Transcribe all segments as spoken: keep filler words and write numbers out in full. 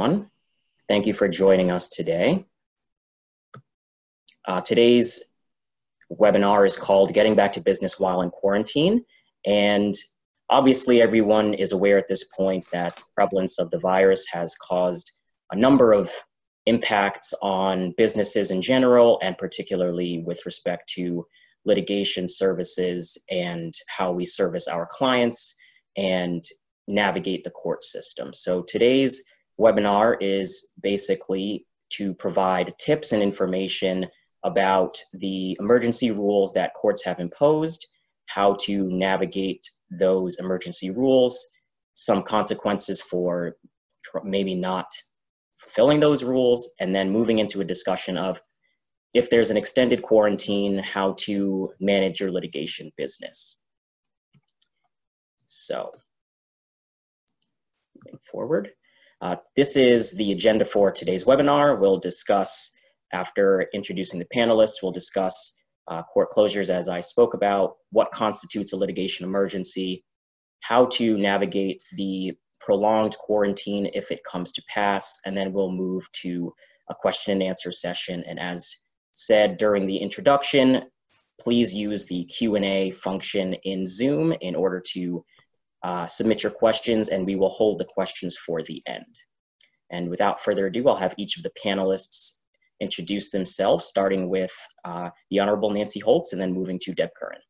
Thank you for joining us today. Uh, today's webinar is called Getting Back to Business While in Quarantine. And obviously everyone is aware at this point that the prevalence of the virus has caused a number of impacts on businesses in general, and particularly with respect to litigation services and how we service our clients and navigate the court system. So today's webinar is basically to provide tips and information about the emergency rules that courts have imposed, how to navigate those emergency rules, some consequences for maybe not fulfilling those rules, and then moving into a discussion of if there's an extended quarantine, how to manage your litigation business. So, moving forward. Uh, this is the agenda for today's webinar. We'll discuss, after introducing the panelists, we'll discuss uh, court closures, as I spoke about, what constitutes a litigation emergency, how to navigate the prolonged quarantine if it comes to pass, and then we'll move to a question and answer session. And as said during the introduction, please use the Q and A function in Zoom in order to Uh, submit your questions, and we will hold the questions for the end. And without further ado, I'll have each of the panelists introduce themselves, starting with uh, the Honorable Nancy Holtz and then moving to Deb Curran.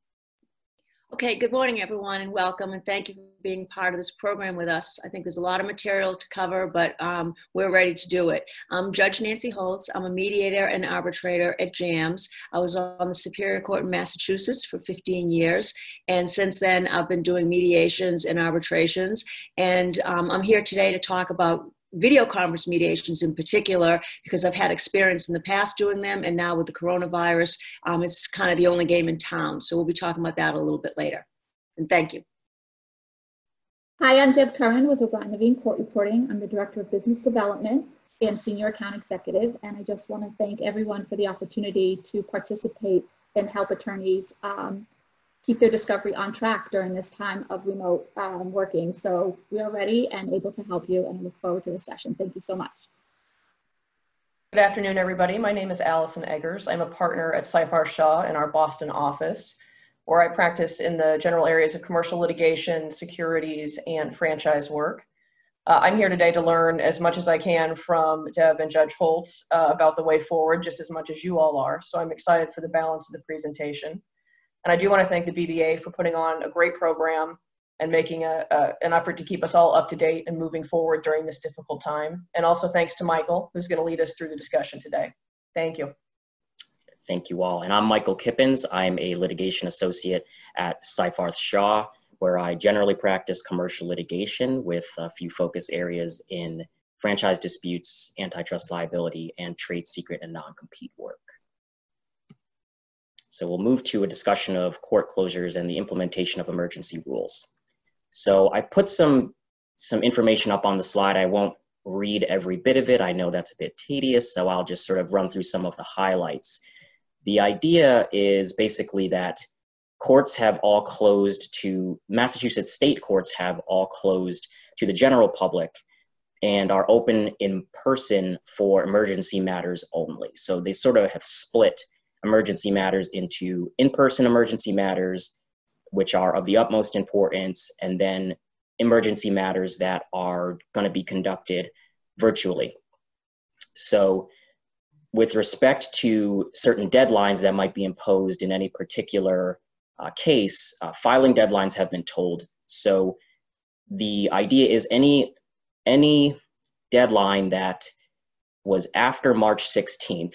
Okay, good morning everyone, and welcome, and thank you for being part of this program with us. I think there's a lot of material to cover, but um, we're ready to do it. I'm Judge Nancy Holtz. I'm a mediator and arbitrator at JAMS. I was on the Superior Court in Massachusetts for fifteen years, and since then I've been doing mediations and arbitrations, and um, I'm here today to talk about video conference mediations in particular, because I've had experience in the past doing them, and now with the coronavirus, um, it's kind of the only game in town. So we'll be talking about that a little bit later. And thank you. Hi, I'm Deb Curran with O'Brien Navine Court Reporting. I'm the Director of Business Development and Senior Account Executive. And I just want to thank everyone for the opportunity to participate and help attorneys um, keep their discovery on track during this time of remote um, working. So we are ready and able to help you, and look forward to the session. Thank you so much. Good afternoon, everybody. My name is Allison Eggers. I'm a partner at Seyfarth Shaw in our Boston office, where I practice in the general areas of commercial litigation, securities, and franchise work. Uh, I'm here today to learn as much as I can from Deb and Judge Holtz uh, about the way forward, just as much as you all are. So I'm excited for the balance of the presentation. And I do want to thank the B B A for putting on a great program and making a, a, an effort to keep us all up to date and moving forward during this difficult time. And also thanks to Michael, who's going to lead us through the discussion today. Thank you. Thank you all. And I'm Michael Kippins. I'm a litigation associate at Seyfarth Shaw, where I generally practice commercial litigation with a few focus areas in franchise disputes, antitrust liability, and trade secret and non-compete work. So we'll move to a discussion of court closures and the implementation of emergency rules. So I put some, some information up on the slide. I won't read every bit of it. I know that's a bit tedious, so I'll just sort of run through some of the highlights. The idea is basically that courts have all closed to, Massachusetts state courts have all closed to the general public and are open in person for emergency matters only. So they sort of have split emergency matters into in-person emergency matters, which are of the utmost importance, and then emergency matters that are going to be conducted virtually. So with respect to certain deadlines that might be imposed in any particular uh, case, uh, filing deadlines have been told. So the idea is any, any deadline that was after March sixteenth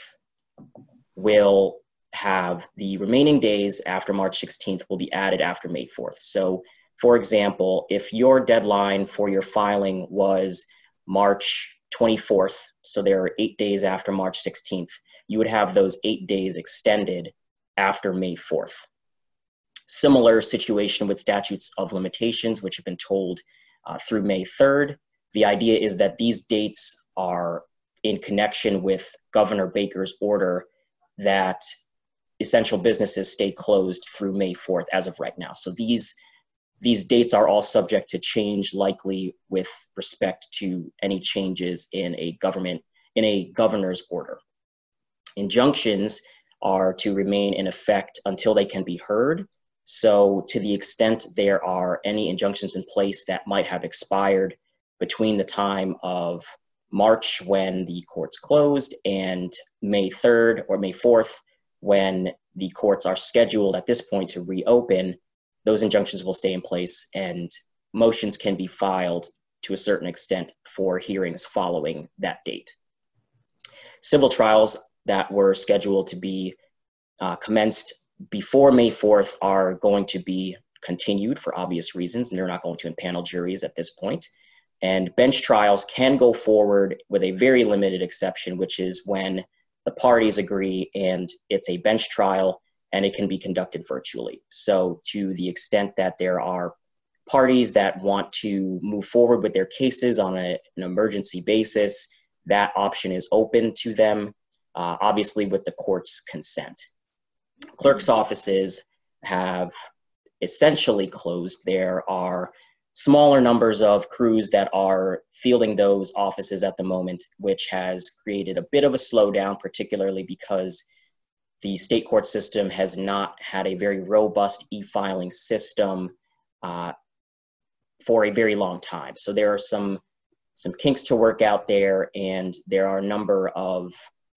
will have the remaining days after March sixteenth will be added after May fourth. So for example, if your deadline for your filing was March twenty-fourth, so there are eight days after March sixteenth, you would have those eight days extended after May fourth. Similar situation with statutes of limitations, which have been told uh, through May third. The idea is that these dates are in connection with Governor Baker's order that essential businesses stay closed through May fourth as of right now. So these These dates are all subject to change, likely with respect to any changes in a government, in a governor's order. Injunctions are to remain in effect until they can be heard. So to the extent there are any injunctions in place that might have expired between the time of March, when the courts closed, and May third or May fourth, when the courts are scheduled at this point to reopen, those injunctions will stay in place, and motions can be filed to a certain extent for hearings following that date. Civil trials that were scheduled to be uh, commenced before May fourth are going to be continued for obvious reasons, and they're not going to impanel juries at this point. And bench trials can go forward with a very limited exception, which is when the parties agree and it's a bench trial and it can be conducted virtually. So to the extent that there are parties that want to move forward with their cases on a, an emergency basis, that option is open to them, uh, obviously with the court's consent. Clerk's offices have essentially closed. There are smaller numbers of crews that are fielding those offices at the moment, which has created a bit of a slowdown, particularly because the state court system has not had a very robust e-filing system uh, for a very long time. So there are some, some kinks to work out there, and there are a number of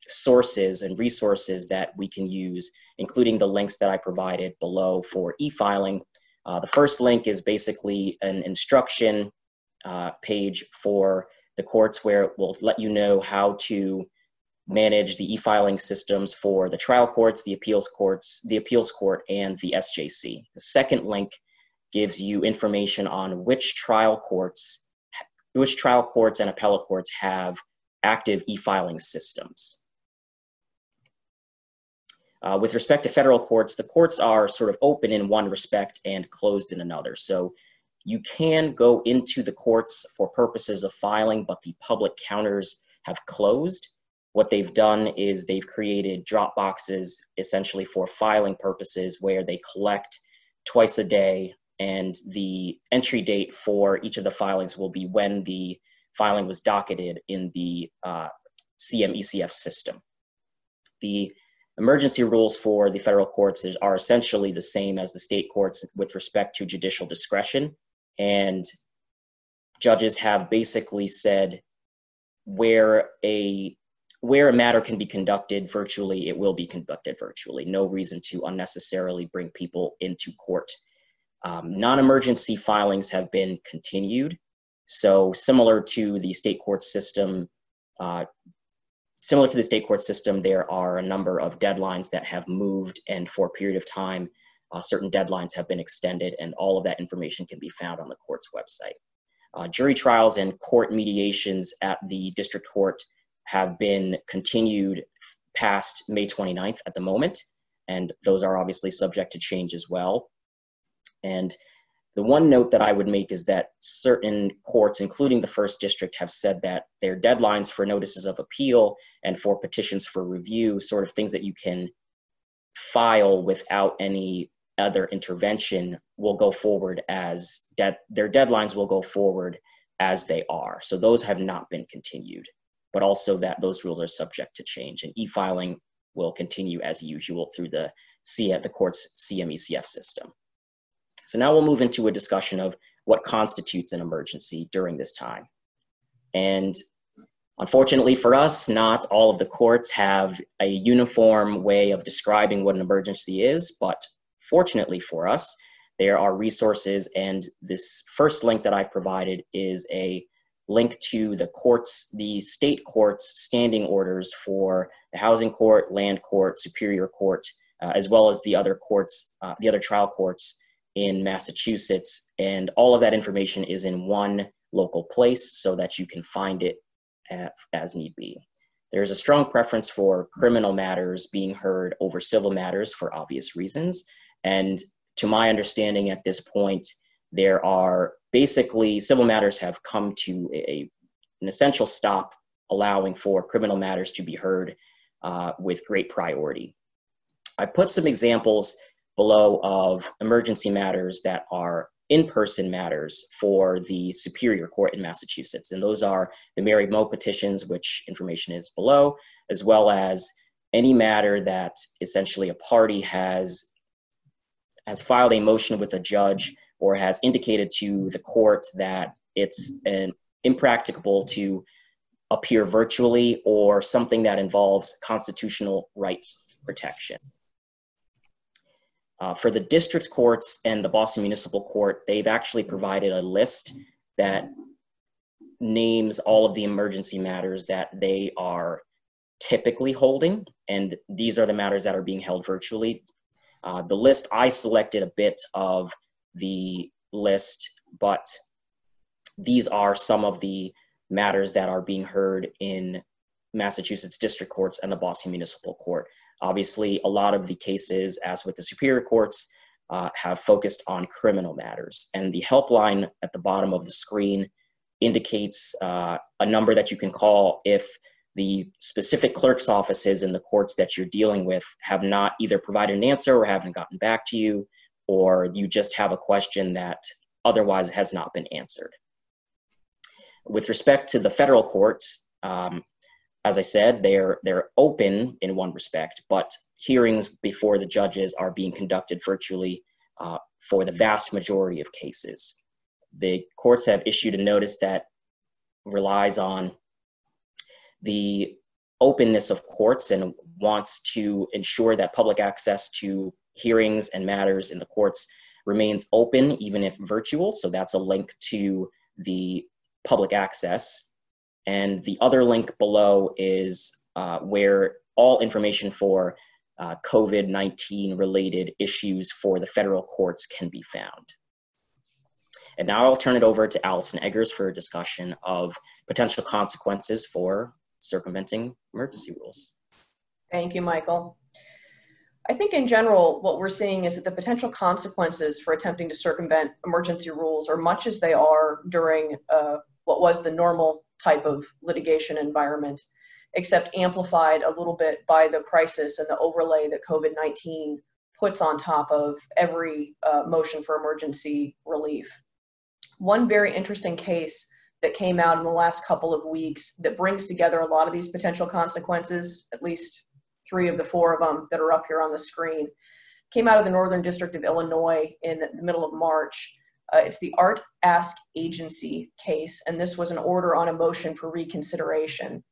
sources and resources that we can use, including the links that I provided below for e-filing. Uh, the first link is basically an instruction uh, page for the courts where it will let you know how to manage the e-filing systems for the trial courts, the appeals courts, the appeals court, and the S J C. The second link gives you information on which trial courts, which trial courts and appellate courts have active e-filing systems. Uh, with respect to federal courts, the courts are sort of open in one respect and closed in another. So you can go into the courts for purposes of filing, but the public counters have closed. What they've done is they've created drop boxes essentially for filing purposes where they collect twice a day, and the entry date for each of the filings will be when the filing was docketed in the uh, C M E C F system. The emergency rules for the federal courts is, are essentially the same as the state courts with respect to judicial discretion. And judges have basically said where a, where a matter can be conducted virtually, it will be conducted virtually. No reason to unnecessarily bring people into court. Um, non-emergency filings have been continued. So similar to the state court system, uh, Similar to the state court system, there are a number of deadlines that have moved, and for a period of time, uh, certain deadlines have been extended, and all of that information can be found on the court's website. Uh, jury trials and court mediations at the district court have been continued past May twenty-ninth at the moment, and those are obviously subject to change as well. And the one note that I would make is that certain courts, including the First District, have said that their deadlines for notices of appeal and for petitions for review, sort of things that you can file without any other intervention, will go forward as that their deadlines will go forward as they are. So those have not been continued, but also that those rules are subject to change, and e-filing will continue as usual through the C the court's C M E C F system. So now we'll move into a discussion of what constitutes an emergency during this time. And unfortunately for us, not all of the courts have a uniform way of describing what an emergency is, but fortunately for us, there are resources, and this first link that I've provided is a link to the courts, the state courts standing orders for the housing court, land court, superior court, uh, as well as the other courts, uh, the other trial courts in Massachusetts, and all of that information is in one local place so that you can find it as need be. There's a strong preference for criminal matters being heard over civil matters for obvious reasons, and to my understanding at this point, there are basically civil matters have come to a, an essential stop, allowing for criminal matters to be heard uh, with great priority. I put some examples below of emergency matters that are in-person matters for the Superior Court in Massachusetts. And those are the Mary Moe petitions, which information is below, as well as any matter that essentially a party has, has filed a motion with a judge or has indicated to the court that it's an impracticable to appear virtually, or something that involves constitutional rights protection. Uh, for the district courts and the Boston Municipal Court, they've actually provided a list that names all of the emergency matters that they are typically holding, and these are the matters that are being held virtually. Uh, the list, I selected a bit of the list, but these are some of the matters that are being heard in Massachusetts district courts and the Boston Municipal Court. Obviously, a lot of the cases, as with the superior courts, uh, have focused on criminal matters. And the helpline at the bottom of the screen indicates uh, a number that you can call if the specific clerk's offices in the courts that you're dealing with have not either provided an answer or haven't gotten back to you, or you just have a question that otherwise has not been answered. With respect to the federal court, um, as I said, they're, they're open in one respect, but hearings before the judges are being conducted virtually uh, for the vast majority of cases. The courts have issued a notice that relies on the openness of courts and wants to ensure that public access to hearings and matters in the courts remains open, even if virtual. So that's a link to the public access. And the other link below is uh, where all information for uh, COVID nineteen related issues for the federal courts can be found. And now I'll turn it over to Allison Eggers for a discussion of potential consequences for circumventing emergency rules. Thank you, Michael. I think in general, what we're seeing is that the potential consequences for attempting to circumvent emergency rules are much as they are during uh, what was the normal type of litigation environment, except amplified a little bit by the crisis and the overlay that COVID nineteen puts on top of every uh, motion for emergency relief. One very interesting case that came out in the last couple of weeks that brings together a lot of these potential consequences, at least three of the four of them that are up here on the screen, came out of the Northern District of Illinois in the middle of March. Uh, it's the Art Ask Agency case, and this was an order on a motion for reconsideration.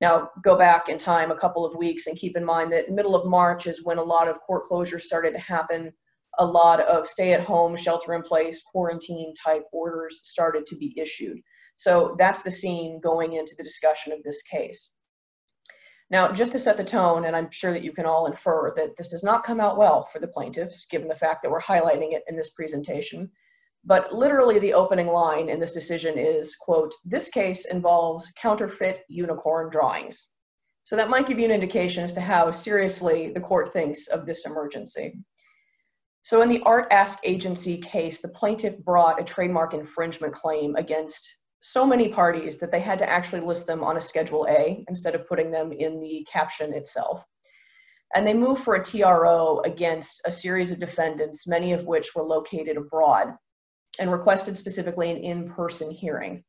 Now, go back in time a couple of weeks and keep in mind that middle of March is when a lot of court closures started to happen. A lot of stay-at-home, shelter-in-place, quarantine-type orders started to be issued. So that's the scene going into the discussion of this case. Now, just to set the tone, and I'm sure that you can all infer that this does not come out well for the plaintiffs, given the fact that we're highlighting it in this presentation, but literally the opening line in this decision is, quote, "This case involves counterfeit unicorn drawings." So that might give you an indication as to how seriously the court thinks of this emergency. So in the Art Ask Agency case, the plaintiff brought a trademark infringement claim against so many parties that they had to actually list them on a Schedule A instead of putting them in the caption itself. And they moved for a T R O against a series of defendants, many of which were located abroad, and requested specifically an in-person hearing.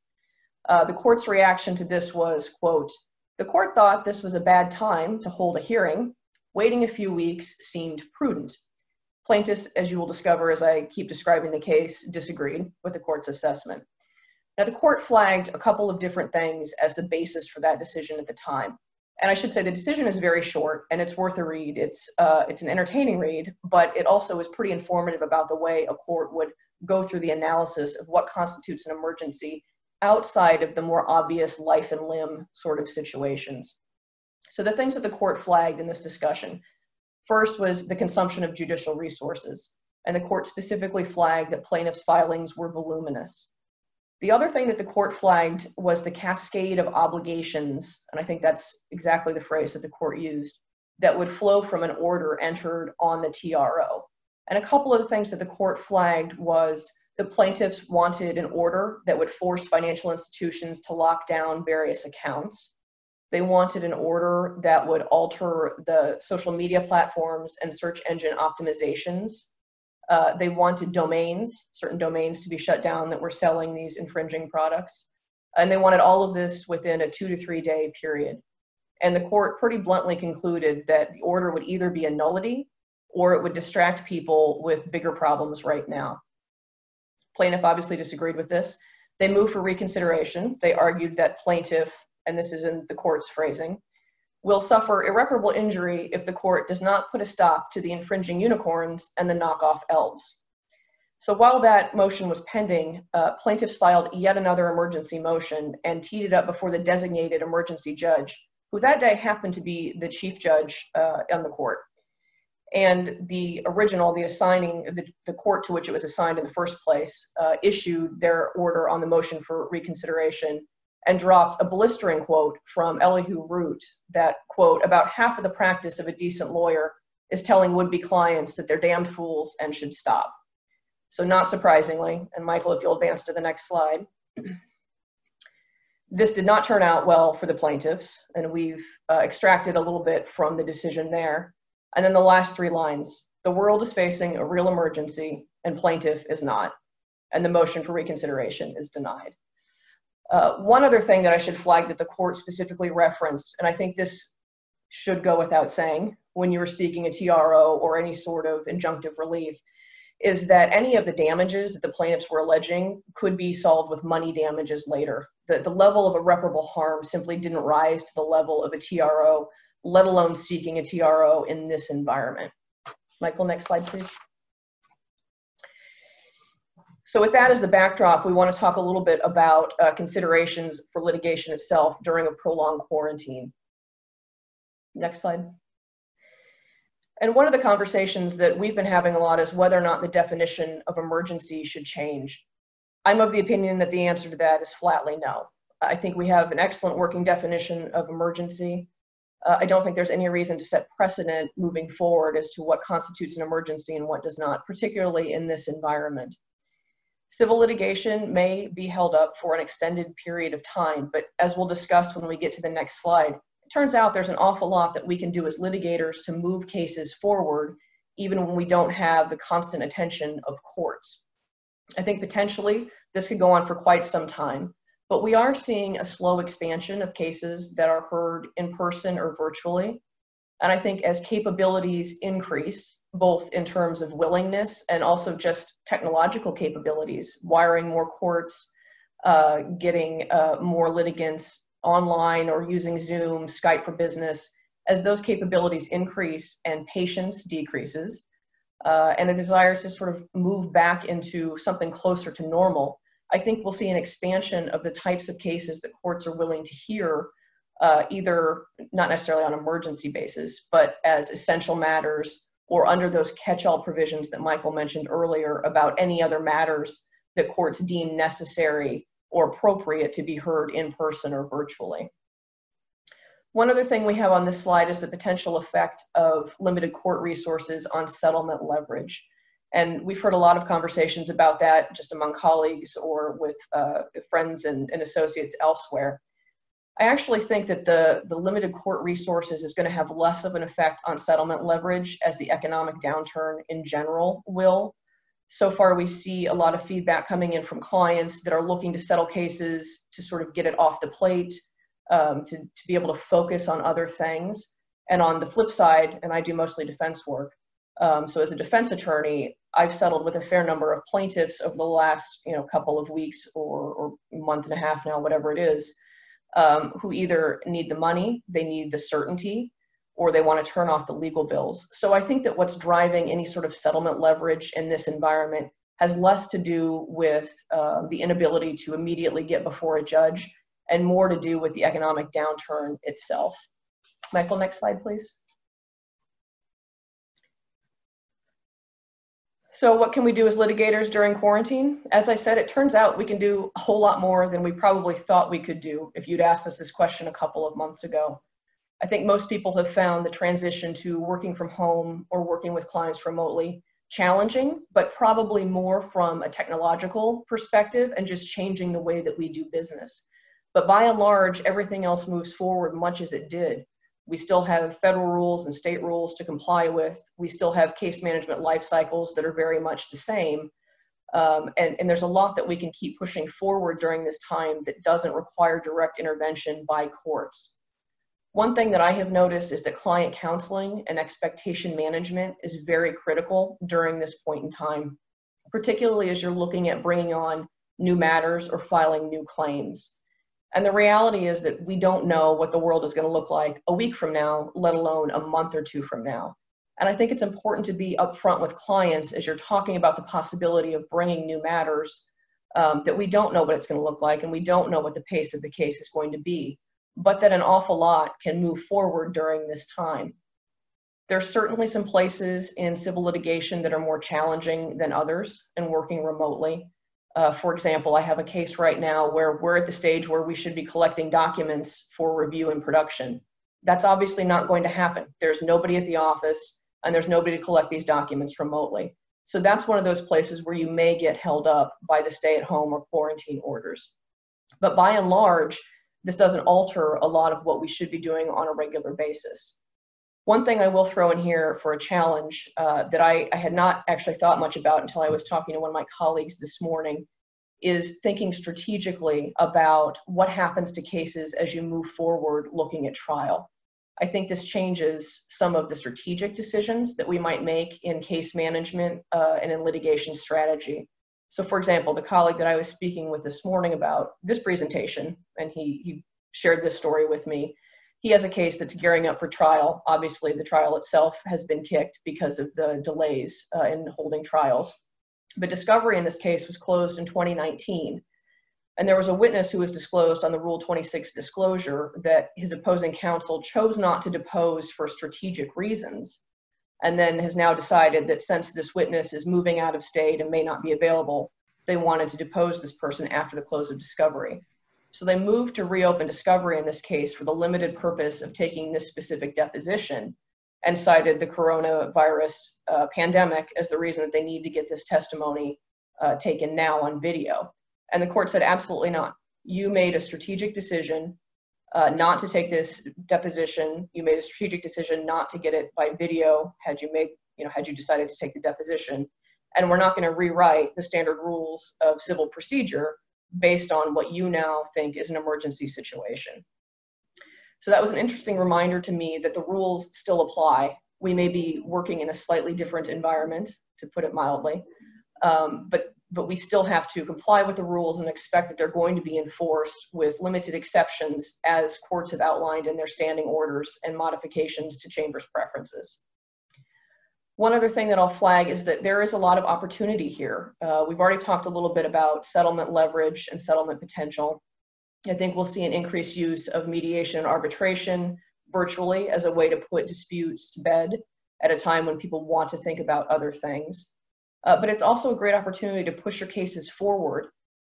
Uh, the court's reaction to this was, quote, "The court thought this was a bad time to hold a hearing. Waiting a few weeks seemed prudent." Plaintiffs, as you will discover as I keep describing the case, disagreed with the court's assessment. Now, the court flagged a couple of different things as the basis for that decision at the time. And I should say the decision is very short and it's worth a read. It's, uh, it's an entertaining read, but it also is pretty informative about the way a court would go through the analysis of what constitutes an emergency outside of the more obvious life and limb sort of situations. So the things that the court flagged in this discussion, first was the consumption of judicial resources. And the court specifically flagged that plaintiffs' filings were voluminous. The other thing that the court flagged was the cascade of obligations, and I think that's exactly the phrase that the court used, that would flow from an order entered on the T R O. And a couple of the things that the court flagged was the plaintiffs wanted an order that would force financial institutions to lock down various accounts. They wanted an order that would alter the social media platforms and search engine optimizations. Uh, they wanted domains, certain domains to be shut down that were selling these infringing products. And they wanted all of this within a two to three day period. And the court pretty bluntly concluded that the order would either be a nullity or it would distract people with bigger problems right now. Plaintiff obviously disagreed with this. They moved for reconsideration. They argued that plaintiff, and this is in the court's phrasing, will suffer irreparable injury if the court does not put a stop to the infringing unicorns and the knockoff elves. So while that motion was pending, uh, plaintiffs filed yet another emergency motion and teed it up before the designated emergency judge, who that day happened to be the chief judge uh, on the court. And the original, the assigning, the, the court to which it was assigned in the first place, uh, issued their order on the motion for reconsideration and dropped a blistering quote from Elihu Root that, quote, about half of the practice of a decent lawyer is telling would-be clients that they're damned fools and should stop. So not surprisingly, and Michael, if you'll advance to the next slide, this did not turn out well for the plaintiffs, and we've uh, extracted a little bit from the decision there. And then the last three lines, the world is facing a real emergency and plaintiff is not, and the motion for reconsideration is denied. Uh, one other thing that I should flag that the court specifically referenced, and I think this should go without saying when you were seeking a T R O or any sort of injunctive relief, is that any of the damages that the plaintiffs were alleging could be solved with money damages later. The, the level of irreparable harm simply didn't rise to the level of a T R O, let alone seeking a T R O in this environment. Michael, next slide, please. So with that as the backdrop, we want to talk a little bit about uh, considerations for litigation itself during a prolonged quarantine. Next slide. And one of the conversations that we've been having a lot is whether or not the definition of emergency should change. I'm of the opinion that the answer to that is flatly no. I think we have an excellent working definition of emergency. Uh, I don't think there's any reason to set precedent moving forward as to what constitutes an emergency and what does not, particularly in this environment. Civil litigation may be held up for an extended period of time, but as we'll discuss when we get to the next slide, it turns out there's an awful lot that we can do as litigators to move cases forward, even when we don't have the constant attention of courts. I think potentially this could go on for quite some time. But we are seeing a slow expansion of cases that are heard in person or virtually. And I think as capabilities increase, both in terms of willingness and also just technological capabilities, wiring more courts, uh, getting uh, more litigants online or using Zoom, Skype for business, as those capabilities increase and patience decreases, uh, and a desire to sort of move back into something closer to normal, I think we'll see an expansion of the types of cases that courts are willing to hear, uh, either not necessarily on an emergency basis, but as essential matters or under those catch-all provisions that Michael mentioned earlier about any other matters that courts deem necessary or appropriate to be heard in person or virtually. One other thing we have on this slide is the potential effect of limited court resources on settlement leverage. And we've heard a lot of conversations about that just among colleagues or with uh, friends and, and associates elsewhere. I actually think that the, the limited court resources is going to have less of an effect on settlement leverage as the economic downturn in general will. So far, we see a lot of feedback coming in from clients that are looking to settle cases to sort of get it off the plate, um, to, to be able to focus on other things. And on the flip side, and I do mostly defense work, Um, so as a defense attorney, I've settled with a fair number of plaintiffs over the last you know, couple of weeks or, or month and a half now, whatever it is, um, who either need the money, they need the certainty, or they want to turn off the legal bills. So I think that what's driving any sort of settlement leverage in this environment has less to do with uh, the inability to immediately get before a judge and more to do with the economic downturn itself. Michael, next slide, please. So what can we do as litigators during quarantine? As I said, it turns out we can do a whole lot more than we probably thought we could do if you'd asked us this question a couple of months ago. I think most people have found the transition to working from home or working with clients remotely challenging, but probably more from a technological perspective and just changing the way that we do business. But by and large, everything else moves forward much as it did. We still have federal rules and state rules to comply with. We still have case management life cycles that are very much the same. Um, and, and there's a lot that we can keep pushing forward during this time that doesn't require direct intervention by courts. One thing that I have noticed is that client counseling and expectation management is very critical during this point in time, particularly as you're looking at bringing on new matters or filing new claims. And the reality is that we don't know what the world is going to look like a week from now, let alone a month or two from now. And I think it's important to be upfront with clients as you're talking about the possibility of bringing new matters, um, that we don't know what it's going to look like and we don't know what the pace of the case is going to be, but that an awful lot can move forward during this time. There are certainly some places in civil litigation that are more challenging than others in working remotely. Uh, for example, I have a case right now where we're at the stage where we should be collecting documents for review and production. That's obviously not going to happen. There's nobody at the office and there's nobody to collect these documents remotely. So that's one of those places where you may get held up by the stay-at-home or quarantine orders. But by and large, this doesn't alter a lot of what we should be doing on a regular basis. One thing I will throw in here for a challenge uh, that I, I had not actually thought much about until I was talking to one of my colleagues this morning is thinking strategically about what happens to cases as you move forward looking at trial. I think this changes some of the strategic decisions that we might make in case management uh, and in litigation strategy. So for example, the colleague that I was speaking with this morning about this presentation, and he, he shared this story with me, he has a case that's gearing up for trial. Obviously, the trial itself has been kicked because of the delays uh, in holding trials. But discovery in this case was closed in twenty nineteen. And there was a witness who was disclosed on the Rule twenty-six disclosure that his opposing counsel chose not to depose for strategic reasons, and then has now decided that since this witness is moving out of state and may not be available, they wanted to depose this person after the close of discovery. So they moved to reopen discovery in this case for the limited purpose of taking this specific deposition and cited the coronavirus uh, pandemic as the reason that they need to get this testimony uh, taken now on video. And the court said, absolutely not. You made a strategic decision uh, not to take this deposition. You made a strategic decision not to get it by video had you made, you know, had you decided to take the deposition. And we're not going to rewrite the standard rules of civil procedure based on what you now think is an emergency situation. So that was an interesting reminder to me that the rules still apply. We may be working in a slightly different environment, to put it mildly, um, but, but we still have to comply with the rules and expect that they're going to be enforced with limited exceptions as courts have outlined in their standing orders and modifications to chambers' preferences. One other thing that I'll flag is that there is a lot of opportunity here. Uh, we've already talked a little bit about settlement leverage and settlement potential. I think we'll see an increased use of mediation and arbitration virtually as a way to put disputes to bed at a time when people want to think about other things. Uh, but it's also a great opportunity to push your cases forward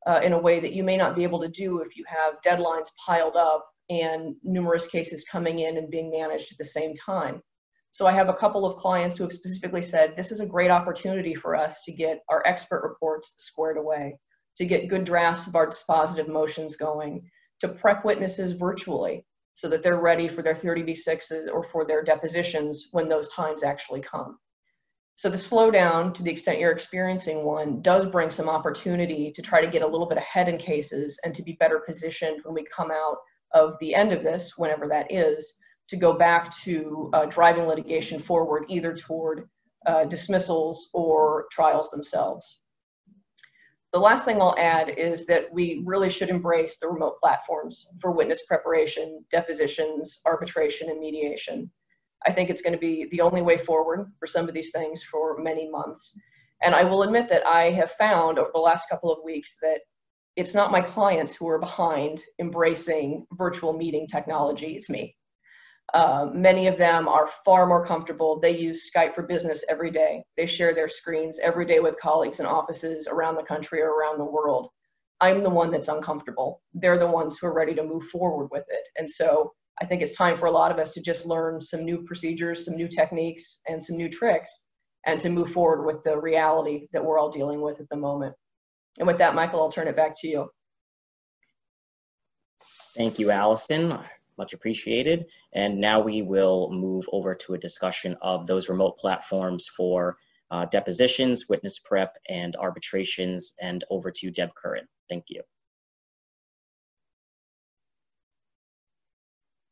uh, in a way that you may not be able to do if you have deadlines piled up and numerous cases coming in and being managed at the same time. So I have a couple of clients who have specifically said, this is a great opportunity for us to get our expert reports squared away, to get good drafts of our dispositive motions going, to prep witnesses virtually so that they're ready for their thirty B sixes or for their depositions when those times actually come. So the slowdown, to the extent you're experiencing one, does bring some opportunity to try to get a little bit ahead in cases and to be better positioned when we come out of the end of this, whenever that is, to go back to uh, driving litigation forward, either toward uh, dismissals or trials themselves. The last thing I'll add is that we really should embrace the remote platforms for witness preparation, depositions, arbitration, and mediation. I think it's going to be the only way forward for some of these things for many months. And I will admit that I have found over the last couple of weeks that it's not my clients who are behind embracing virtual meeting technology, it's me. Uh, many of them are far more comfortable. They use Skype for Business every day. They share their screens every day with colleagues in offices around the country or around the world. I'm the one that's uncomfortable. They're the ones who are ready to move forward with it. And so I think it's time for a lot of us to just learn some new procedures, some new techniques, and some new tricks, and to move forward with the reality that we're all dealing with at the moment. And with that, Michael, I'll turn it back to you. Thank you, Allison. Much appreciated. And now we will move over to a discussion of those remote platforms for uh, depositions, witness prep, and arbitrations. And over to Deb Curran. Thank you.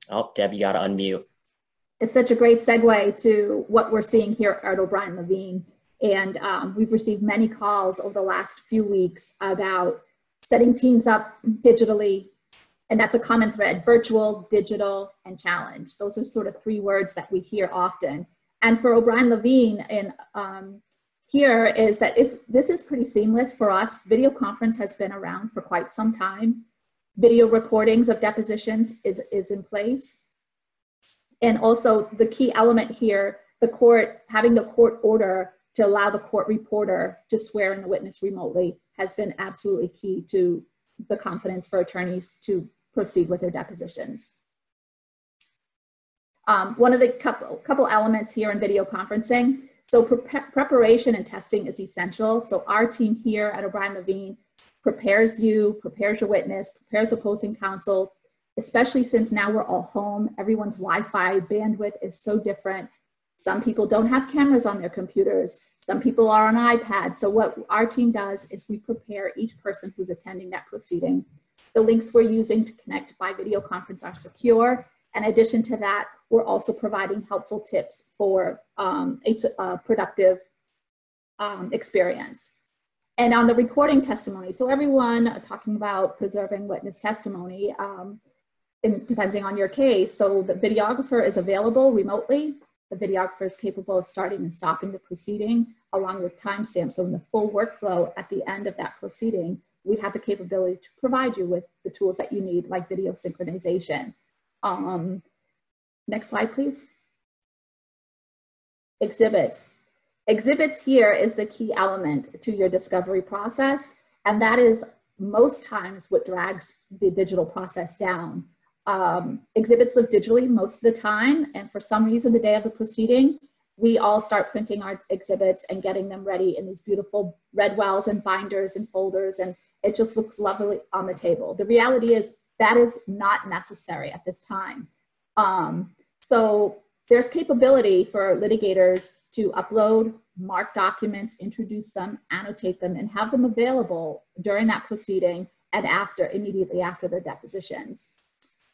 Oh, Deb, you got to unmute. It's such a great segue to what we're seeing here at O'Brien Navine. And um, we've received many calls over the last few weeks about setting teams up digitally. And that's a common thread: virtual, digital, and challenge. Those are sort of three words that we hear often. And for O'Brien Navine, and um, here is that it's, this is pretty seamless for us. Video conference has been around for quite some time. Video recordings of depositions is, is in place. And also the key element here, the court, having the court order to allow the court reporter to swear in the witness remotely has been absolutely key to the confidence for attorneys to proceed with their depositions. Um, one of the couple, couple elements here in video conferencing, so pre preparation and testing is essential. So our team here at O'Brien Navine prepares you, prepares your witness, prepares opposing counsel, especially since now we're all home. Everyone's Wi-Fi bandwidth is so different. Some people don't have cameras on their computers. Some people are on iPads. So what our team does is we prepare each person who's attending that proceeding. The links we're using to connect by video conference are secure. In addition to that, we're also providing helpful tips for um, a uh, productive um, experience. And on the recording testimony, so everyone talking about preserving witness testimony, um, in, depending on your case, so the videographer is available remotely. The videographer is capable of starting and stopping the proceeding along with timestamps. So in the full workflow at the end of that proceeding, we have the capability to provide you with the tools that you need, like video synchronization. Um, next slide, please. Exhibits. Exhibits here is the key element to your discovery process, and that is most times what drags the digital process down. Um, exhibits live digitally most of the time, and for some reason, the day of the proceeding, we all start printing our exhibits and getting them ready in these beautiful red wells and binders and folders, and it just looks lovely on the table. The reality is that is not necessary at this time. Um, so there's capability for litigators to upload, mark documents, introduce them, annotate them, and have them available during that proceeding and after, immediately after the depositions.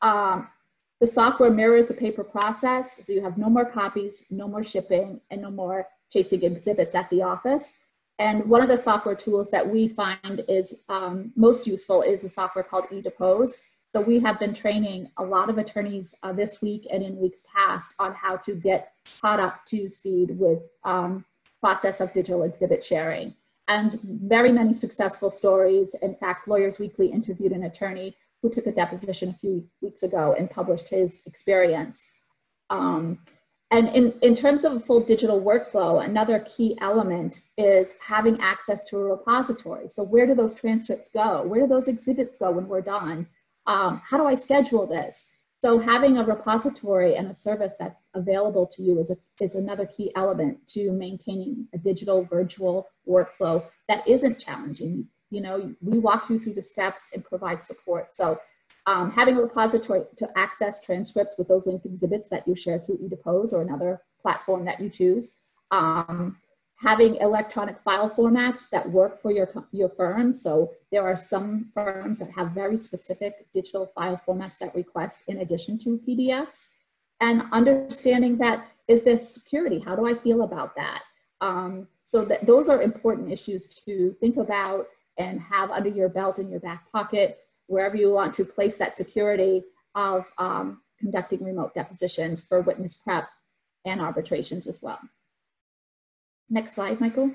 Um, the software mirrors the paper process, so you have no more copies, no more shipping, and no more chasing exhibits at the office. And one of the software tools that we find is um, most useful is a software called eDepoze. So we have been training a lot of attorneys uh, this week and in weeks past on how to get caught up to speed with um, process of digital exhibit sharing. And very many successful stories. In fact, Lawyers Weekly interviewed an attorney who took a deposition a few weeks ago and published his experience. Um, and in, in terms of a full digital workflow, another key element is having access to a repository. So where do those transcripts go? Where do those exhibits go when we're done? Um, how do I schedule this? So having a repository and a service that's available to you is, a, is another key element to maintaining a digital virtual workflow that isn't challenging. You know, we walk you through the steps and provide support. So um, having a repository to access transcripts with those linked exhibits that you share through eDepoze or another platform that you choose. Um, having electronic file formats that work for your, your firm. So there are some firms that have very specific digital file formats that request in addition to P D Fs. And understanding that, is this security? How do I feel about that? Um, so that those are important issues to think about and have under your belt, in your back pocket, wherever you want to place that security of um, conducting remote depositions for witness prep and arbitrations as well. Next slide, Michael.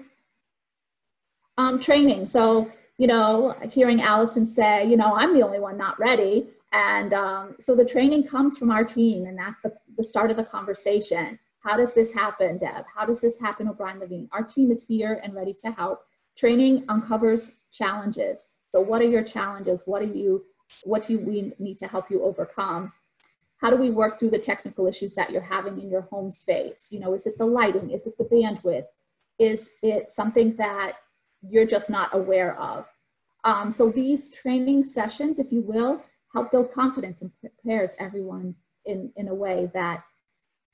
Um, training. So, you know, hearing Allison say, you know, I'm the only one not ready. And um, so the training comes from our team, and that's the, the start of the conversation. How does this happen, Deb? How does this happen, O'Brien Navine? Our team is here and ready to help. Training uncovers challenges. So what are your challenges? What, are you, what do you, we need to help you overcome? How do we work through the technical issues that you're having in your home space? You know, is it the lighting? Is it the bandwidth? Is it something that you're just not aware of? Um, so these training sessions, if you will, help build confidence and prepares everyone in, in a way that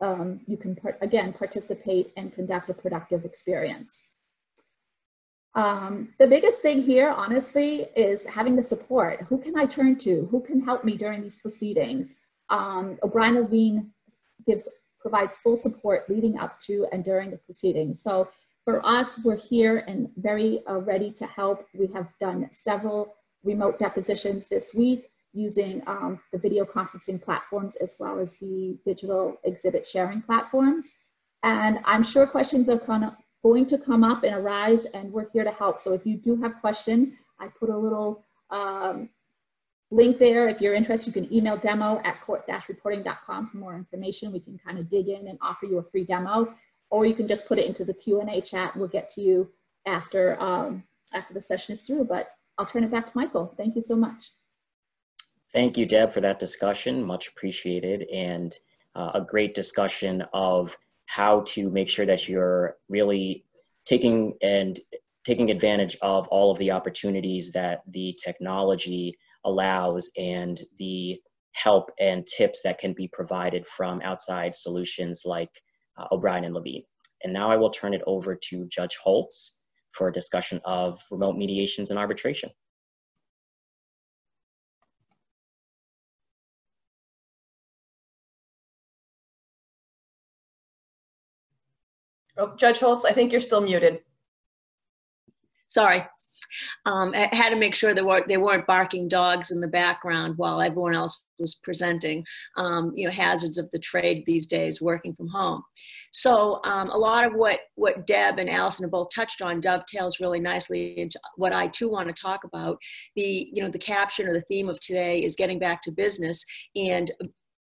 um, you can, par again, participate and conduct a productive experience. Um, the biggest thing here, honestly, is having the support. Who can I turn to? Who can help me during these proceedings? Um, O'Brien Navine gives, provides full support leading up to and during the proceedings. So for us, we're here and very uh, ready to help. We have done several remote depositions this week using um, the video conferencing platforms as well as the digital exhibit sharing platforms. And I'm sure questions have come up. Going to come up and arise, and we're here to help. So if you do have questions, I put a little um, link there. If you're interested, you can email demo at court dash reporting dot com for more information. We can kind of dig in and offer you a free demo, or you can just put it into the Q and A chat. We'll get to you after, um, after the session is through, but I'll turn it back to Michael. Thank you so much. Thank you, Deb, for that discussion. Much appreciated, and uh, a great discussion of how to make sure that you're really taking and taking advantage of all of the opportunities that the technology allows and the help and tips that can be provided from outside solutions like uh, O'Brien and Navine. And now I will turn it over to Judge Holtz for a discussion of remote mediations and arbitration. Oh, Judge Holtz, I think you're still muted. Sorry, um, I had to make sure there weren't, they weren't barking dogs in the background while everyone else was presenting, um, you know, hazards of the trade these days, working from home. So um, a lot of what, what Deb and Allison have both touched on dovetails really nicely into what I too want to talk about. The, you know, the caption or the theme of today is getting back to business, and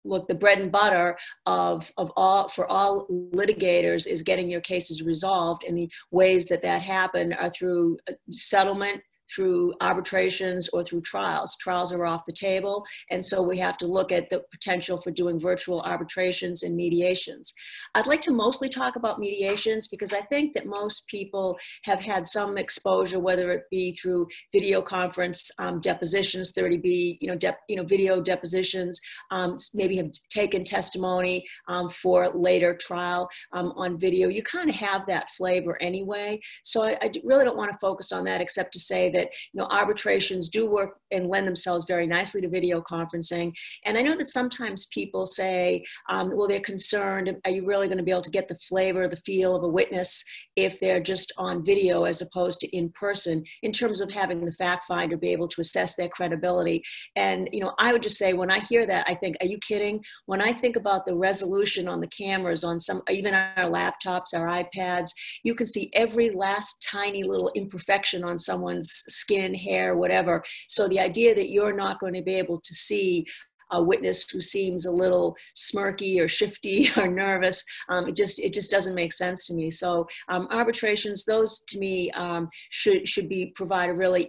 look, the bread and butter of, of all, for all litigators is getting your cases resolved, and the ways that that happen are through settlement, through arbitrations, or through trials. Trials are off the table, and so we have to look at the potential for doing virtual arbitrations and mediations. I'd like to mostly talk about mediations because I think that most people have had some exposure, whether it be through video conference um, depositions, thirty B, you know, dep you know, video depositions, um, maybe have taken testimony um, for later trial um, on video. You kind of have that flavor anyway, so I, I really don't want to focus on that except to say that that, you know, arbitrations do work and lend themselves very nicely to video conferencing. And I know that sometimes people say, um, well, they're concerned, are you really going to be able to get the flavor, the feel of a witness if they're just on video as opposed to in person, in terms of having the fact finder be able to assess their credibility. And, you know, I would just say, when I hear that, I think, are you kidding? When I think about the resolution on the cameras, on some, even our laptops, our iPads, you can see every last tiny little imperfection on someone's skin, hair, whatever. So the idea that you're not going to be able to see a witness who seems a little smirky or shifty or nervous, um, it just it just doesn't make sense to me. So um, arbitrations, those to me um, should should be provide a really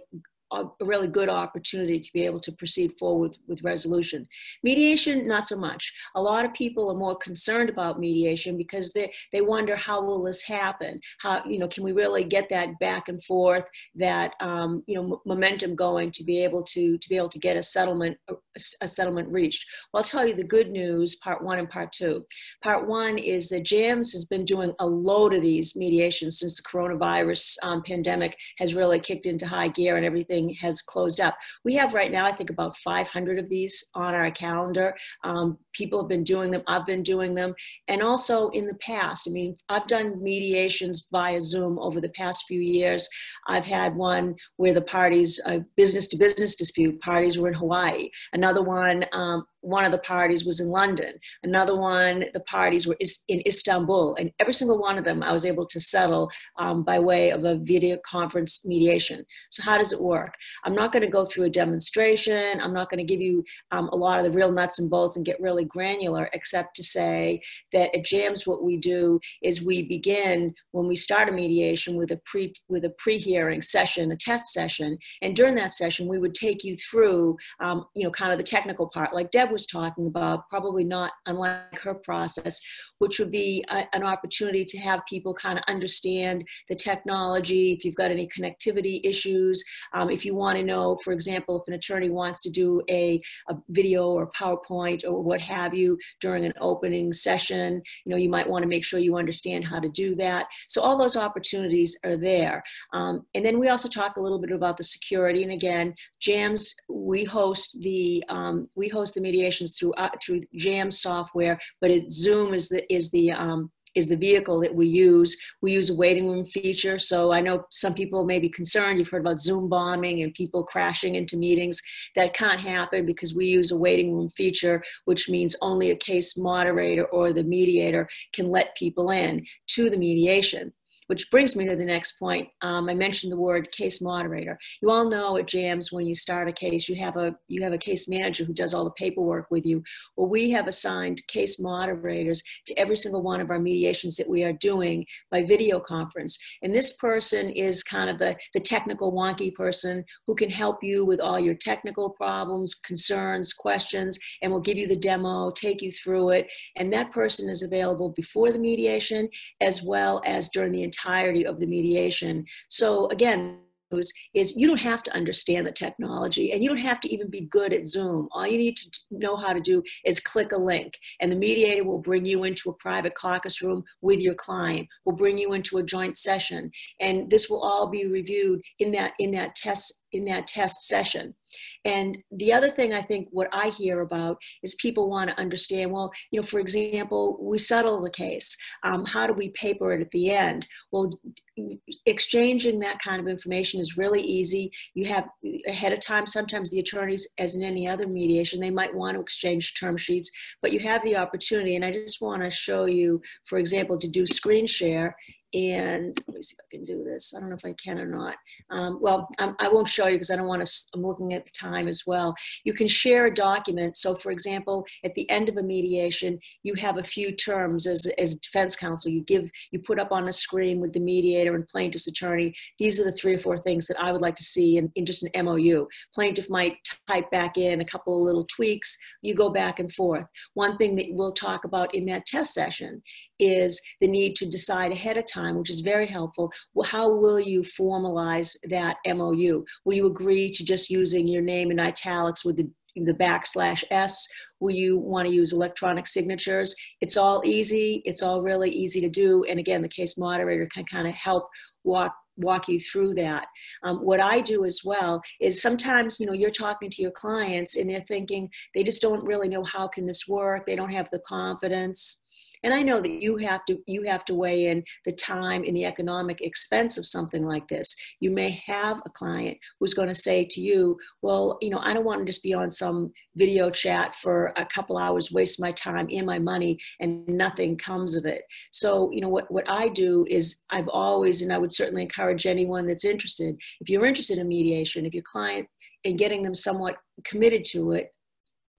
a really good opportunity to be able to proceed forward with resolution. Mediation, not so much. A lot of people are more concerned about mediation because they, they wonder, how will this happen? How, you know, can we really get that back and forth, that, um, you know, momentum going to be able to, to be able to get a settlement, a, a settlement reached? Well, I'll tell you the good news, part one and part two. Part one is that JAMS has been doing a load of these mediations since the coronavirus um, pandemic has really kicked into high gear and everything has closed up. We have right now, I think, about five hundred of these on our calendar. Um, people have been doing them. I've been doing them. And also in the past, I mean, I've done mediations via Zoom over the past few years. I've had one where the parties, a business-to-business dispute, parties were in Hawaii. Another one, um, one of the parties was in London. Another one, the parties were is in Istanbul. And every single one of them I was able to settle um, by way of a video conference mediation. So how does it work? I'm not going to go through a demonstration. I'm not going to give you um, a lot of the real nuts and bolts and get really granular, except to say that at JAMS what we do is we begin, when we start a mediation, with a pre with a pre-hearing session, a test session. And during that session, we would take you through, um, you know, kind of the technical part, like Deb Deb was talking about, probably not unlike her process, which would be a, an opportunity to have people kind of understand the technology, if you've got any connectivity issues, um, if you want to know, for example, if an attorney wants to do a, a video or PowerPoint or what have you during an opening session, you know, you might want to make sure you understand how to do that. So all those opportunities are there. Um, and then we also talk a little bit about the security. And again, JAMS, we host the um, we host the mediations through uh, through JAMS software, but it, Zoom is the is the um, is the vehicle that we use. We use a waiting room feature. So I know some people may be concerned. You've heard about Zoom bombing and people crashing into meetings. That can't happen because we use a waiting room feature, which means only a case moderator or the mediator can let people in to the mediation. Which brings me to the next point. Um, I mentioned the word case moderator. You all know at JAMS, when you start a case, you have a, you have a case manager who does all the paperwork with you. Well, we have assigned case moderators to every single one of our mediations that we are doing by video conference. And this person is kind of the, the technical wonky person who can help you with all your technical problems, concerns, questions, and will give you the demo, take you through it. And that person is available before the mediation as well as during the entire entirety of the mediation. So again, is, is you don't have to understand the technology and you don't have to even be good at Zoom. All you need to know how to do is click a link, and the mediator will bring you into a private caucus room with your client, will bring you into a joint session, and this will all be reviewed in that, in that test in that test session. And the other thing I think what I hear about is people want to understand, well, you know, for example, we settle the case. Um, how do we paper it at the end? Well, exchanging that kind of information is really easy. You have ahead of time, sometimes the attorneys, as in any other mediation, they might want to exchange term sheets, but you have the opportunity. And I just want to show you, for example, to do screen share. And let me see if I can do this. I don't know if I can or not. Um, well, I'm, I won't show you because I don't want to, I'm looking at the time as well. You can share a document. So for example, at the end of a mediation, you have a few terms as, as defense counsel. You give, you put up on a screen with the mediator and plaintiff's attorney. These are the three or four things that I would like to see in, in just an M O U. Plaintiff might type back in a couple of little tweaks. You go back and forth. One thing that we'll talk about in that test session is the need to decide ahead of time, which is very helpful. Well, how will you formalize that M O U? Will you agree to just using your name in italics with the, the backslash S? Will you want to use electronic signatures? It's all easy. It's all really easy to do. And again, the case moderator can kind of help walk walk you through that. Um, what I do as well is sometimes, you know, you're talking to your clients and they're thinking, they just don't really know how can this work. They don't have the confidence. And I know that you have to, you have to weigh in the time and the economic expense of something like this. You may have a client who's going to say to you, well, you know, I don't want to just be on some video chat for a couple hours, waste my time and my money, and nothing comes of it. So, you know, what, what I do is I've always, and I would certainly encourage anyone that's interested, if you're interested in mediation, if your client, and getting them somewhat committed to it,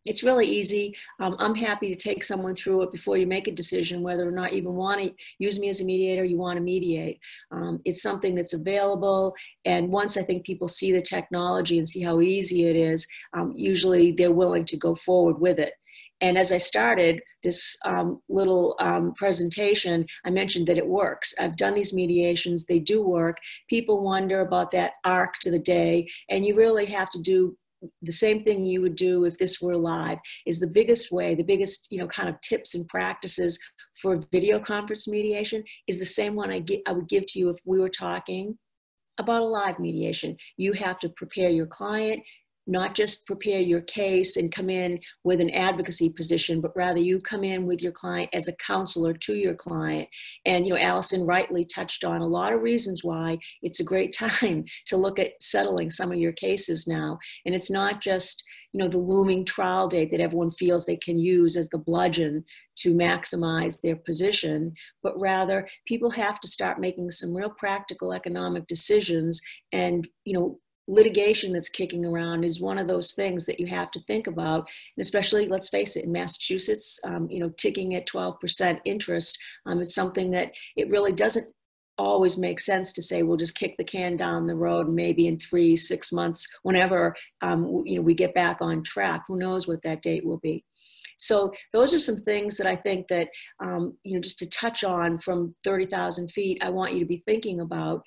it's really easy. Um, I'm happy to take someone through it before you make a decision whether or not you even want to use me as a mediator, you want to mediate. Um, it's something that's available. And once I think people see the technology and see how easy it is, um, usually they're willing to go forward with it. And as I started this um, little um, presentation, I mentioned that it works. I've done these mediations, they do work. People wonder about that arc to the day, and you really have to do the same thing you would do if this were live. Is the biggest way, the biggest, you know, kind of tips and practices for video conference mediation is the same one I, get, I would give to you if we were talking about a live mediation. You have to prepare your client, not just prepare your case and come in with an advocacy position, but rather you come in with your client as a counselor to your client. And, you know, Allison rightly touched on a lot of reasons why it's a great time to look at settling some of your cases now. And it's not just, you know, the looming trial date that everyone feels they can use as the bludgeon to maximize their position, but rather people have to start making some real practical economic decisions. And, you know, litigation that's kicking around is one of those things that you have to think about, and especially, let's face it, in Massachusetts, um, you know, ticking at twelve percent interest um, is something that it really doesn't always make sense to say, we'll just kick the can down the road, and maybe in three, six months, whenever um, you know, we get back on track, who knows what that date will be. So those are some things that I think that, um, you know, just to touch on from thirty thousand feet, I want you to be thinking about.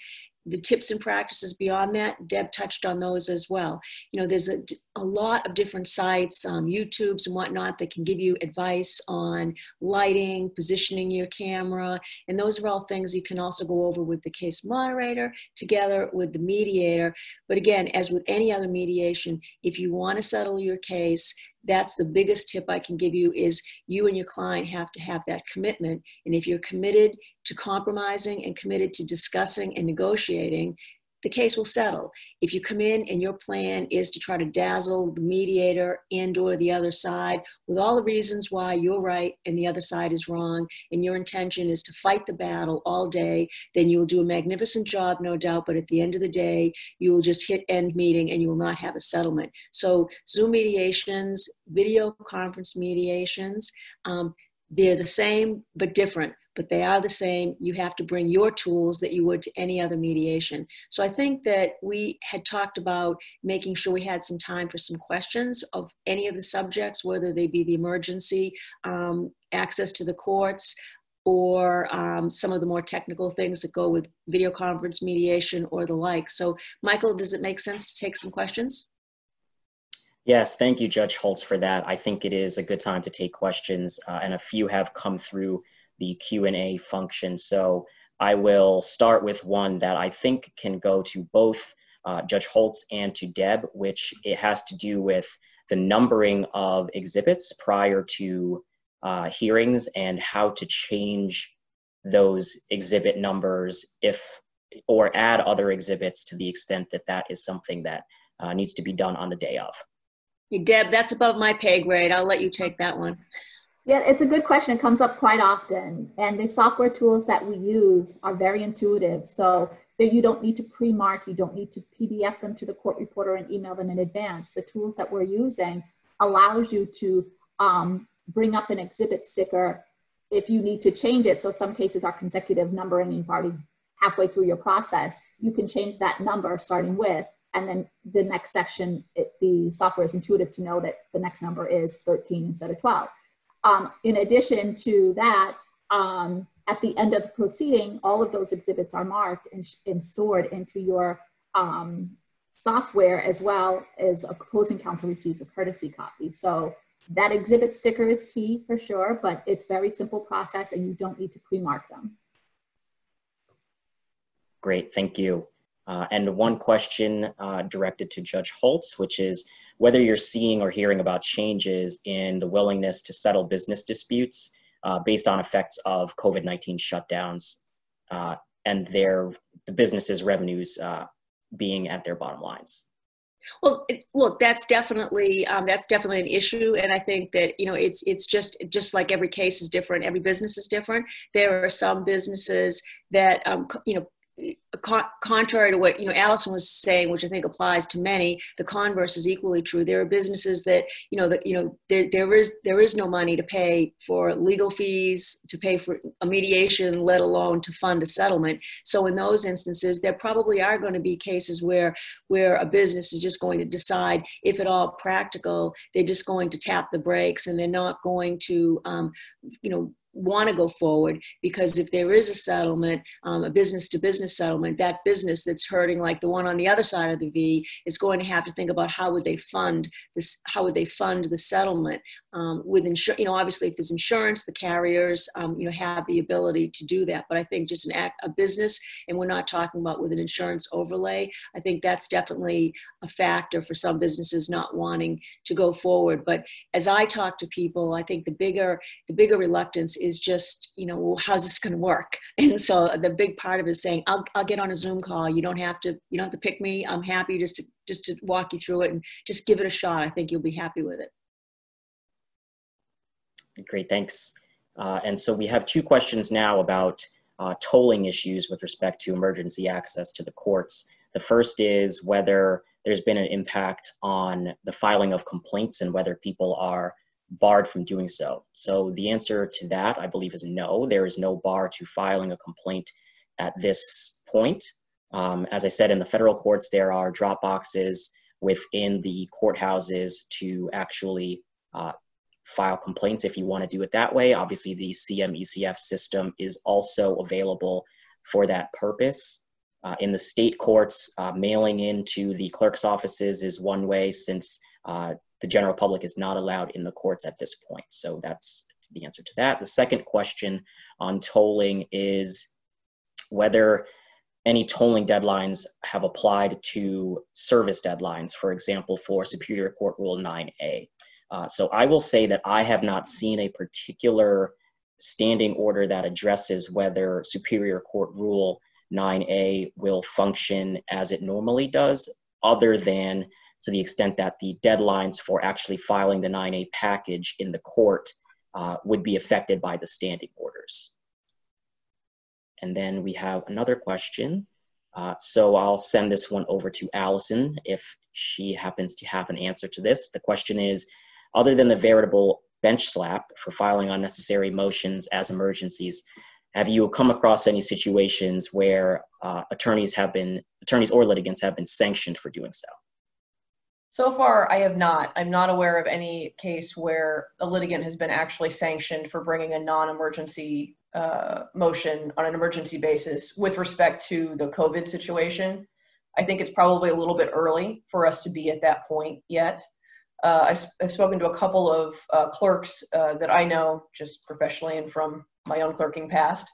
The tips and practices beyond that, Deb touched on those as well. You know, there's a, a lot of different sites, um, YouTubes and whatnot, that can give you advice on lighting, positioning your camera, and those are all things you can also go over with the case moderator together with the mediator. But again, as with any other mediation, if you want to settle your case, that's the biggest tip I can give you, is you and your client have to have that commitment. And if you're committed to compromising and committed to discussing and negotiating, the case will settle. If you come in and your plan is to try to dazzle the mediator and or the other side with all the reasons why you're right and the other side is wrong, and your intention is to fight the battle all day, then you will do a magnificent job, no doubt, but at the end of the day, you will just hit end meeting and you will not have a settlement. So Zoom mediations, video conference mediations, um, they're the same but different. But they are the same. You have to bring your tools that you would to any other mediation. So I think that we had talked about making sure we had some time for some questions of any of the subjects, whether they be the emergency, um, access to the courts, or um, some of the more technical things that go with video conference mediation or the like. So Michael, does it make sense to take some questions? Yes, thank you, Judge Holtz, for that. I think it is a good time to take questions, uh, and a few have come through the Q and A function. So I will start with one that I think can go to both uh, Judge Holtz and to Deb, which it has to do with the numbering of exhibits prior to uh, hearings and how to change those exhibit numbers, if or add other exhibits to the extent that that is something that uh, needs to be done on the day of. Hey, Deb, that's above my pay grade. I'll let you take that one. Yeah, it's a good question. It comes up quite often. And the software tools that we use are very intuitive. So that you don't need to pre-mark, you don't need to P D F them to the court reporter and email them in advance. The tools that we're using allows you to um, bring up an exhibit sticker if you need to change it. So some cases are consecutive numbering, and you've already halfway through your process. You can change that number starting with, and then the next section, it, the software is intuitive to know that the next number is thirteen instead of twelve. Um, in addition to that, um, at the end of the proceeding, all of those exhibits are marked and, and stored into your um, software, as well as opposing counsel receives a courtesy copy. So that exhibit sticker is key for sure, but it's a very simple process and you don't need to pre-mark them. Great, thank you. Uh, and one question uh, directed to Judge Holtz, which is whether you're seeing or hearing about changes in the willingness to settle business disputes uh, based on effects of COVID nineteen shutdowns uh, and their the businesses' revenues uh, being at their bottom lines. Well, it, look, that's definitely um, that's definitely an issue, and I think that you know it's it's just just like every case is different, every business is different. There are some businesses that um, you know. Contrary to what you know Allison was saying, which I think applies to many, the converse is equally true. There are businesses that you know that you know there there is there is no money to pay for legal fees, to pay for a mediation, let alone to fund a settlement. So in those instances, there probably are going to be cases where where a business is just going to decide, if at all practical, they're just going to tap the brakes and they're not going to um, you know. want to go forward, because if there is a settlement, um, a business to business settlement, that business that's hurting, like the one on the other side of the V, is going to have to think about how would they fund this, how would they fund the settlement um, with insurance. You know, obviously if there's insurance, the carriers, um, you know, have the ability to do that. But I think just an act, a business, and we're not talking about with an insurance overlay, I think that's definitely a factor for some businesses not wanting to go forward. But as I talk to people, I think the bigger, the bigger reluctance is just, you know, how's this going to work? And so the big part of it is saying, I'll, I'll get on a Zoom call. You don't have to, you don't have to pick me. I'm happy just to, just to walk you through it and just give it a shot. I think you'll be happy with it. Great, thanks. Uh, and so we have two questions now about uh, tolling issues with respect to emergency access to the courts. The first is whether there's been an impact on the filing of complaints and whether people are barred from doing so. So the answer to that, I believe, is no. There is no bar to filing a complaint at this point. Um, as I said, in the federal courts, there are drop boxes within the courthouses to actually uh, file complaints if you want to do it that way. Obviously, the C M E C F system is also available for that purpose. Uh, in the state courts, uh, mailing into the clerk's offices is one way, since uh, the general public is not allowed in the courts at this point. So that's the answer to that. The second question on tolling is whether any tolling deadlines have applied to service deadlines, for example, for Superior Court Rule nine A. Uh, so I will say that I have not seen a particular standing order that addresses whether Superior Court Rule nine A will function as it normally does, other than to the extent that the deadlines for actually filing the nine A package in the court uh, would be affected by the standing orders. And then we have another question. Uh, so I'll send this one over to Allison if she happens to have an answer to this. The question is, other than the veritable bench slap for filing unnecessary motions as emergencies, have you come across any situations where uh, attorneys have been, attorneys or litigants have been sanctioned for doing so? So far, I have not. I'm not aware of any case where a litigant has been actually sanctioned for bringing a non-emergency Uh, motion on an emergency basis with respect to the COVID situation. I think it's probably a little bit early for us to be at that point yet. Uh, I've, I've spoken to a couple of uh, clerks uh, that I know just professionally and from my own clerking past,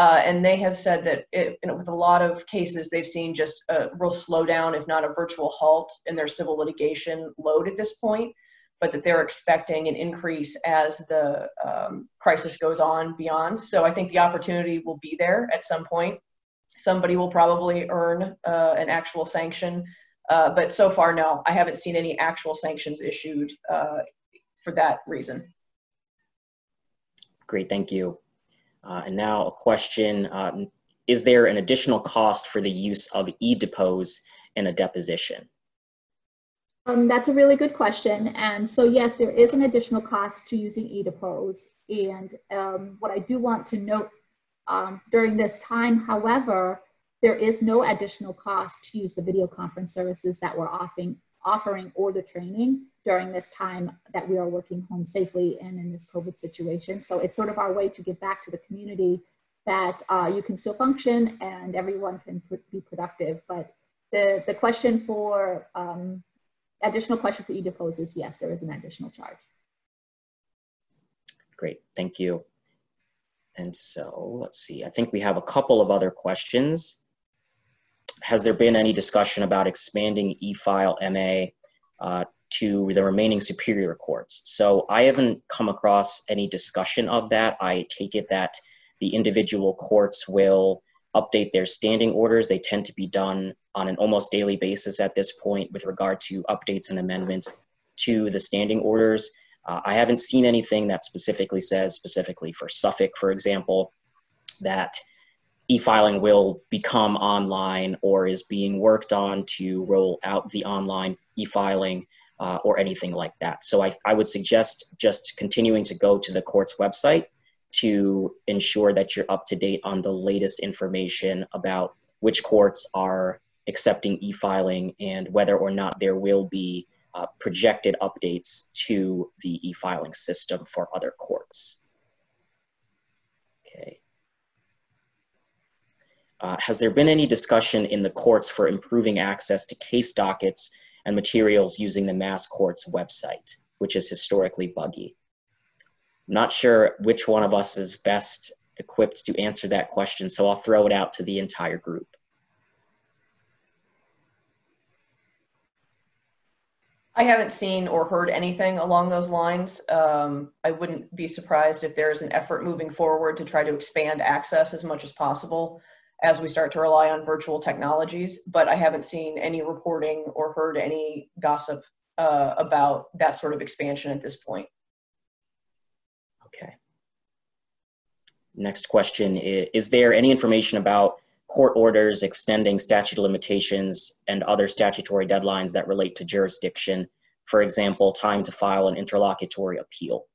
uh, and they have said that it, you know, with a lot of cases, they've seen just a real slowdown, if not a virtual halt, in their civil litigation load at this point, but that they're expecting an increase as the um, crisis goes on beyond. So I think the opportunity will be there at some point. Somebody will probably earn uh, an actual sanction, uh, but so far, no, I haven't seen any actual sanctions issued uh, for that reason. Great, thank you. Uh, and now a question, uh, is there an additional cost for the use of eDepoze in a deposition? Um, that's a really good question. And so, yes, there is an additional cost to using eDepoze. And um, what I do want to note um, during this time, however, there is no additional cost to use the video conference services that we're offering, offering or the training during this time that we are working home safely and in this COVID situation. So it's sort of our way to give back to the community that uh, you can still function and everyone can pr- be productive. But the, the question for... Um, Additional question for eDepoze is yes, there is an additional charge. Great, thank you. And so let's see, I think we have a couple of other questions. Has there been any discussion about expanding e-file M A uh, to the remaining superior courts? So I haven't come across any discussion of that. I take it that the individual courts will update their standing orders. They tend to be done on an almost daily basis at this point with regard to updates and amendments to the standing orders. Uh, I haven't seen anything that specifically says, specifically for Suffolk, for example, that e-filing will become online or is being worked on to roll out the online e-filing uh, or anything like that. So I, I would suggest just continuing to go to the court's website to ensure that you're up to date on the latest information about which courts are accepting e-filing and whether or not there will be uh, projected updates to the e-filing system for other courts. Okay. Uh, has there been any discussion in the courts for improving access to case dockets and materials using the Mass Courts website, which is historically buggy? I'm not sure which one of us is best equipped to answer that question, so I'll throw it out to the entire group. I haven't seen or heard anything along those lines. Um, I wouldn't be surprised if there is an effort moving forward to try to expand access as much as possible as we start to rely on virtual technologies, but I haven't seen any reporting or heard any gossip uh, about that sort of expansion at this point. Okay. Next question is, is there any information about court orders extending statute of limitations and other statutory deadlines that relate to jurisdiction, for example, time to file an interlocutory appeal?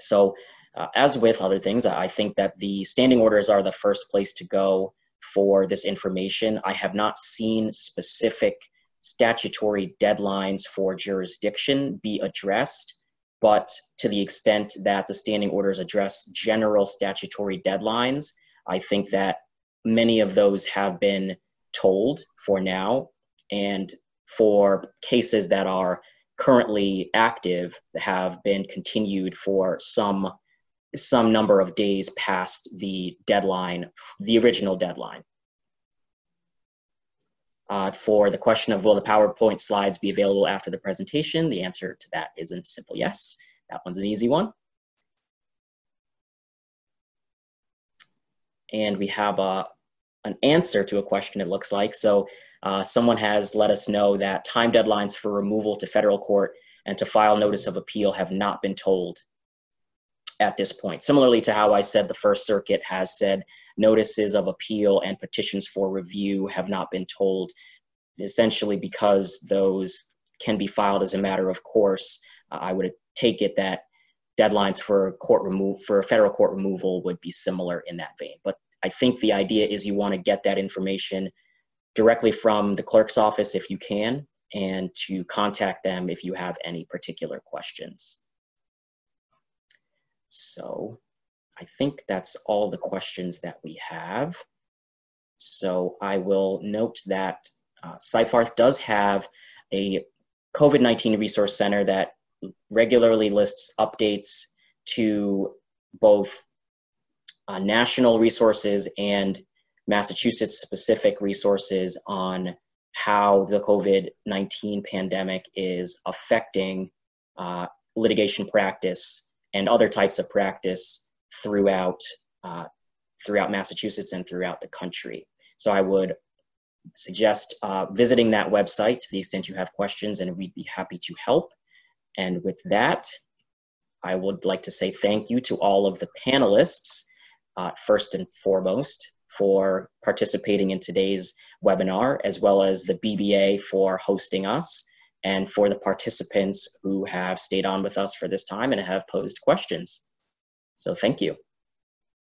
So uh, as with other things, I think that the standing orders are the first place to go for this information. I have not seen specific statutory deadlines for jurisdiction be addressed, but to the extent that the standing orders address general statutory deadlines, I think that many of those have been told for now. And for cases that are currently active, have been continued for some some number of days past the deadline, the original deadline. Uh, for the question of will the PowerPoint slides be available after the presentation, the answer to that is a simple yes. That one's an easy one. And we have a, an answer to a question, it looks like. So uh, someone has let us know that time deadlines for removal to federal court and to file notice of appeal have not been told at this point. Similarly to how I said the First Circuit has said notices of appeal and petitions for review have not been told, essentially because those can be filed as a matter of course. Uh, I would take it that deadlines for court remove for federal court removal would be similar in that vein. But I think the idea is you want to get that information directly from the clerk's office if you can, and to contact them if you have any particular questions. So I think that's all the questions that we have. So I will note that uh, Seyfarth does have a COVID nineteen resource center that regularly lists updates to both uh, national resources and Massachusetts specific resources on how the COVID nineteen pandemic is affecting uh, litigation practice and other types of practice throughout, uh, throughout Massachusetts and throughout the country. So I would suggest uh, visiting that website to the extent you have questions, and we'd be happy to help. And with that, I would like to say thank you to all of the panelists, uh, first and foremost, for participating in today's webinar, as well as the B B A for hosting us, and for the participants who have stayed on with us for this time and have posed questions. So thank you.